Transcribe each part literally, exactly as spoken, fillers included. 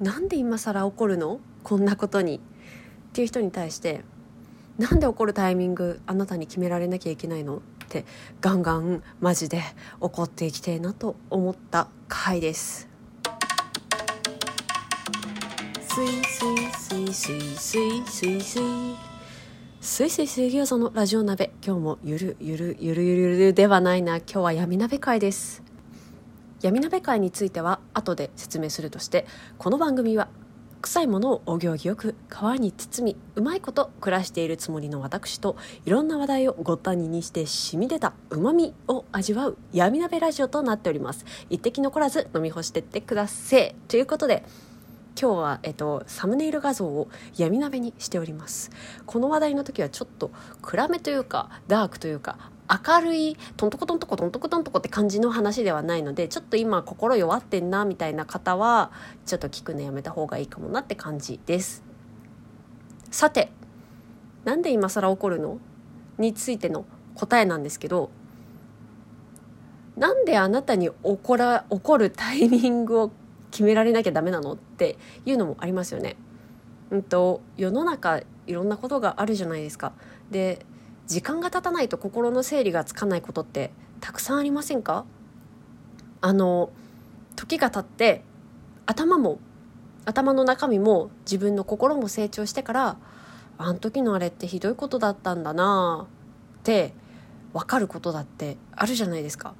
なんで今更怒るのこんなことにっていう人に対して、なんで怒るタイミングあなたに決められなきゃいけないのってガンガンマジで怒っていきたいなと思った回です。スイスイスイスイスイスイスイスイスイ餃子のラジオ鍋、今日もゆるゆるゆるゆるゆるではないな。今日は闇鍋会です。闇鍋会については後で説明するとして、この番組は臭いものをお行儀よく皮に包み、うまいこと暮らしているつもりの私と、いろんな話題をごたににして染み出たうまみを味わう闇鍋ラジオとなっております。一滴残らず飲み干してってくださいということで、今日は、えっと、サムネイル画像を闇鍋にしております。この話題の時はちょっと暗めというかダークというか、明るいトントコトントコトントコトントコって感じの話ではないので、ちょっと今心弱ってんなみたいな方はちょっと聞くのやめた方がいいかもなって感じです。さて、なんで今更怒るのについての答えなんですけど、なんであなたに怒ら、怒るタイミングを決められなきゃダメなのっていうのもありますよね。うんと、世の中いろんなことがあるじゃないですか。で、時間が経たないと心の整理がつかないことってたくさんありませんか？あの、時が経って頭も頭の中身も自分の心も成長してから、あの時のあれってひどいことだったんだなって分かることだってあるじゃないですか。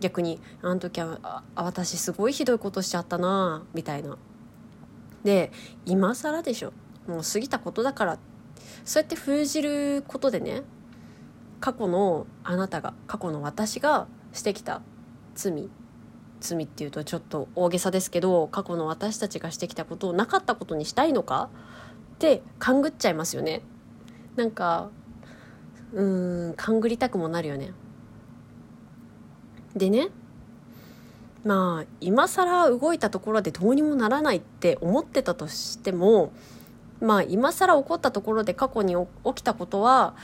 逆にあの時はあ私すごいひどいことしちゃったなみたいな。で、今更でしょ、もう過ぎたことだから、そうやって封じることでね、過去のあなたが、過去の私がしてきた罪罪っていうとちょっと大げさですけど、過去の私たちがしてきたことをなかったことにしたいのかって勘ぐっちゃいますよね。なんかうーん勘ぐりたくもなるよね。でね、まあ今更動いたところでどうにもならないって思ってたとしても、まあ今更起こったところで過去に起きたことは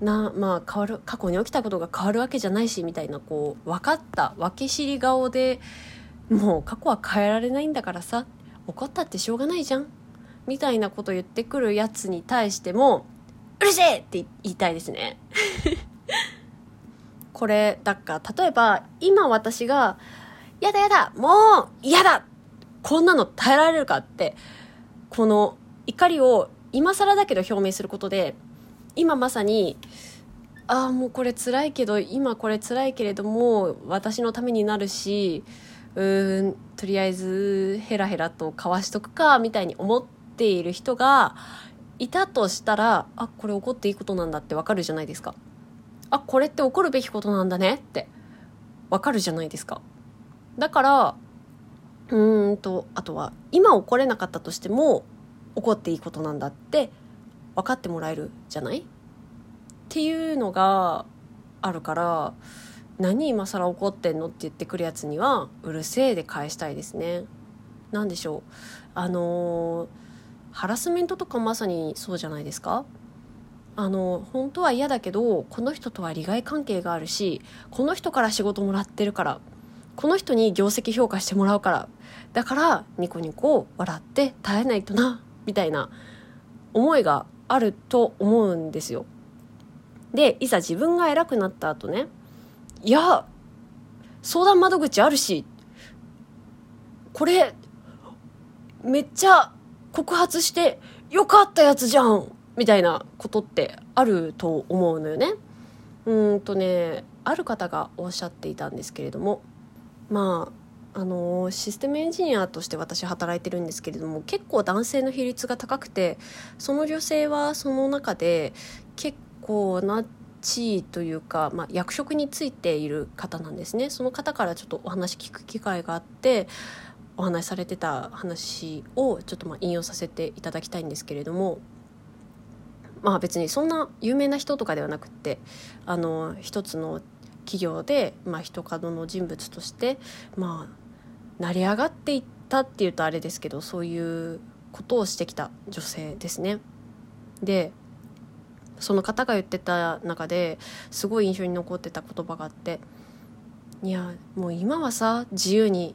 な、まあ変わる、過去に起きたことが変わるわけじゃないしみたいな、こう分かった分け知り顔で、もう過去は変えられないんだからさ、怒ったってしょうがないじゃんみたいなこと言ってくるやつに対しても、うるせえって言いたいですね。これだから、例えば今私がやだやだもうやだこんなの耐えられるかって、この怒りを今更だけど表明することで、今まさにああもうこれ辛いけど、今これ辛いけれども私のためになるし、うーんとりあえずヘラヘラとかわしとくかみたいに思っている人がいたとしたら、あこれ怒っていいことなんだってわかるじゃないですか。あ、これって怒るべきことなんだねってわかるじゃないですか。だから、うーんと、あとは今怒れなかったとしても怒っていいことなんだって分かってもらえるじゃない？っていうのがあるから、何今更怒ってんのって言ってくるやつにはうるせえで返したいですね。なんでしょう。あのー、ハラスメントとかまさにそうじゃないですか。あの本当は嫌だけど、この人とは利害関係があるし、この人から仕事もらってるから、この人に業績評価してもらうから、だからニコニコ笑って耐えないとなみたいな思いがあると思うんですよ。で、いざ自分が偉くなった後ね、いや相談窓口あるし、これめっちゃ告発してよかったやつじゃんみたいなことってあると思うのよね。うーんとね、ある方がおっしゃっていたんですけれども、まああのー、システムエンジニアとして私働いてるんですけれども、結構男性の比率が高くて、その女性はその中で結構な地位というか、まあ、役職についている方なんですね。その方からちょっとお話聞く機会があって、お話しされてた話をちょっとまあ引用させていただきたいんですけれども、まあ別にそんな有名な人とかではなくって、あの一つの企業で、まあ、一角の人物として、まあ、成り上がっていったっていうとあれですけど、そういうことをしてきた女性ですね。で、その方が言ってた中ですごい印象に残ってた言葉があって、いやもう今はさ自由に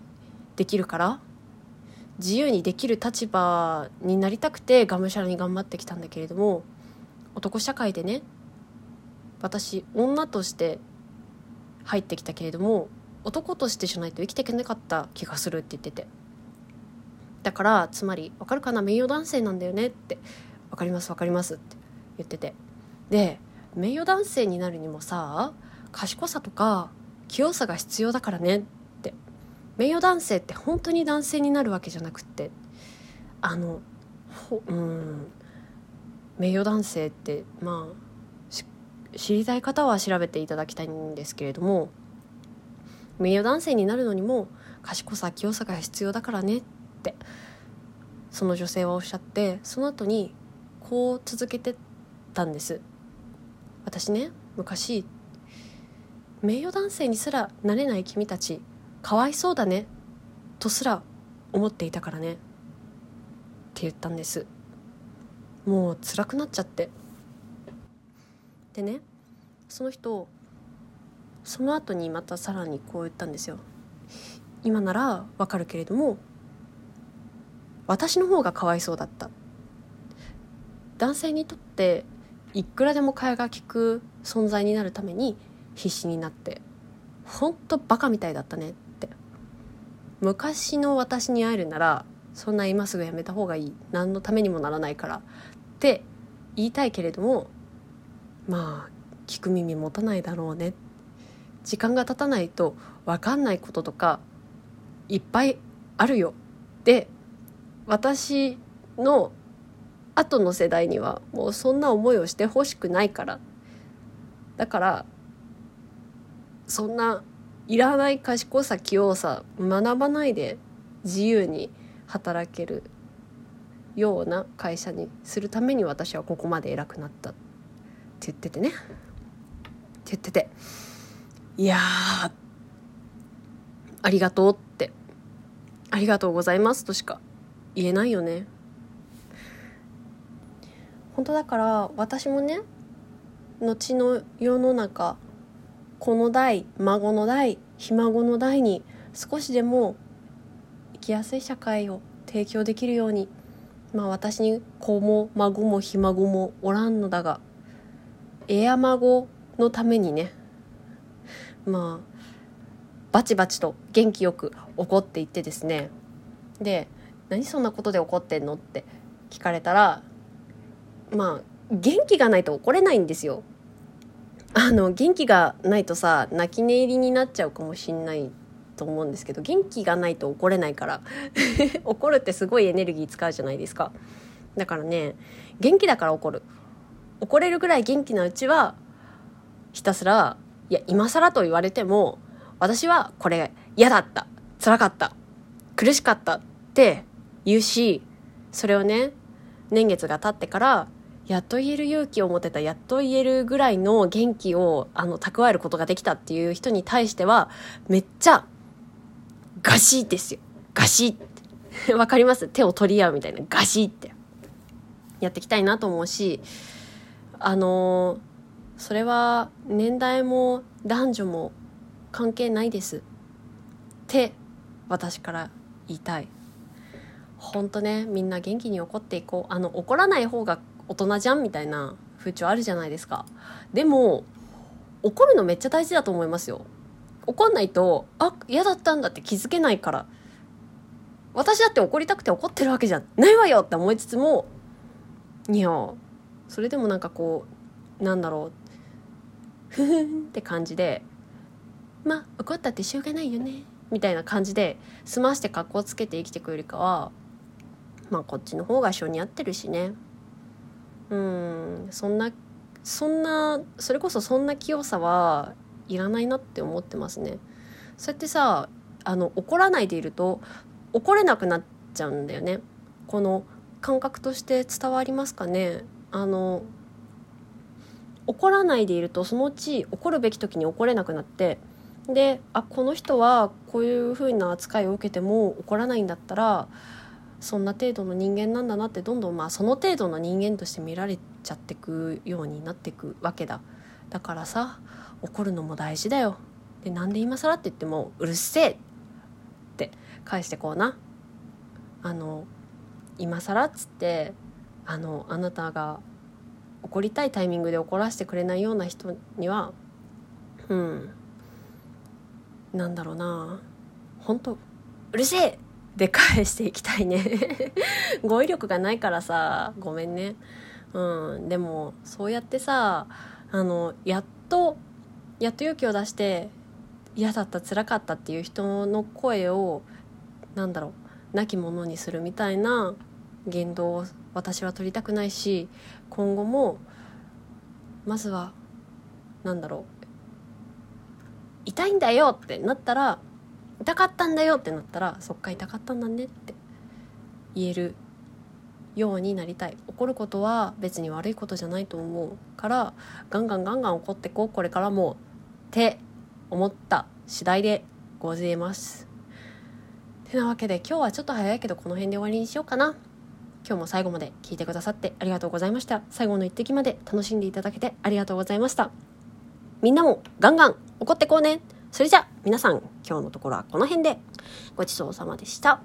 できるから自由にできる立場になりたくてがむしゃらに頑張ってきたんだけれども、男社会でね、私女として入ってきたけれども男としてしないと生きていけなかった気がするって言ってて、だからつまり分かるかな、名誉男性なんだよねって、分かります分かりますって言ってて、で名誉男性になるにもさ賢さとか器用さが必要だからねって、名誉男性って本当に男性になるわけじゃなくってあのほうん名誉男性ってまあ知りたい方は調べていただきたいんですけれども、名誉男性になるのにも賢さ器用さが必要だからねってその女性はおっしゃって、その後にこう続けてたんです。私ね、昔名誉男性にすらなれない君たちかわいそうだねとすら思っていたからねって言ったんです。もう辛くなっちゃって。でね、その人その後にまたさらにこう言ったんですよ。今ならわかるけれども私の方がかわいそうだった。男性にとっていくらでも替えが利く存在になるために必死になってほんとバカみたいだったねって、昔の私に会えるならそんな今すぐやめた方がいい、何のためにもならないからって言いたいけれども、まあ聞く耳持たないだろうね。時間が経たないと分かんないこととかいっぱいあるよ。で私の後の世代にはもうそんな思いをしてほしくないから、だからそんないらない賢さ器用さ学ばないで自由に働けるような会社にするために私はここまで偉くなったって言っててねって言ってて、いやーありがとうって、ありがとうございますとしか言えないよね。本当だから私もね、後の世の中この代孫の代ひ孫の代に少しでも生きやすい社会を提供できるように、まあ私に子も孫もひ孫もおらんのだがエア孫のためにね、まあバチバチと元気よく怒っていってですね、で何そんなことで怒ってんのって聞かれたら、まあ元気がないと怒れないんですよ。あの元気がないとさ泣き寝入りになっちゃうかもしんないと思うんですけど、元気がないと怒れないから怒るってすごいエネルギー使うじゃないですか。だからね、元気だから怒る、怒れるぐらい元気なうちはひたすら、いや今更と言われても私はこれ嫌だった辛かった苦しかったって言うし、それをね年月が経ってからやっと言える勇気を持てた、やっと言えるぐらいの元気をあの蓄えることができたっていう人に対してはめっちゃガシッですよ。ガシッわかります、手を取り合うみたいなガシッってやっていきたいなと思うし、あのー、それは年代も男女も関係ないですって私から言いたい。ほんとね、みんな元気に怒っていこう。あの怒らない方が大人じゃんみたいな風潮あるじゃないですか。でも怒るのめっちゃ大事だと思いますよ。怒んないとあ嫌だったんだって気づけないから、私だって怒りたくて怒ってるわけじゃないわよって思いつつも、いやそれでもなんかこうなんだろうふふんって感じで、まあ怒ったってしょうがないよねみたいな感じで済まして格好つけて生きていくよりかは、まあこっちの方が性に合ってるしね。うーん、そんなそんなそれこそそんな器用さはいらないなって思ってますね。そうやってさあの怒らないでいると怒れなくなっちゃうんだよね。この感覚として伝わりますかね。あの怒らないでいるとそのうち怒るべき時に怒れなくなって、であこの人はこういう風な扱いを受けても怒らないんだったらそんな程度の人間なんだなって、どんどんまあその程度の人間として見られちゃってくようになってくわけだ。だからさ怒るのも大事だよ。でなんで今更って言ってもうるせえって返してこうな。あの今更っつってあのあなたが怒りたいタイミングで怒らせてくれないような人には、うん、なんだろうな、本当うるせえで返していきたいね語彙力がないからさごめんね、うん、でもそうやってさあのやっとやっと勇気を出して嫌だった辛かったっていう人の声をなんだろうなきものにするみたいな言動を私は取りたくないし、今後もまずはなんだろう痛いんだよってなったら痛かったんだよってなったらそっか痛かったんだねって言えるようになりたい。怒ることは別に悪いことじゃないと思うからガンガンガンガン怒ってこうこれからもって思った次第でございます。てなわけで今日はちょっと早いけどこの辺で終わりにしようかな。今日も最後まで聞いてくださってありがとうございました。最後の一滴まで楽しんでいただけてありがとうございました。みんなもガンガン怒ってこうね。それじゃあ皆さん今日のところはこの辺でごちそうさまでした。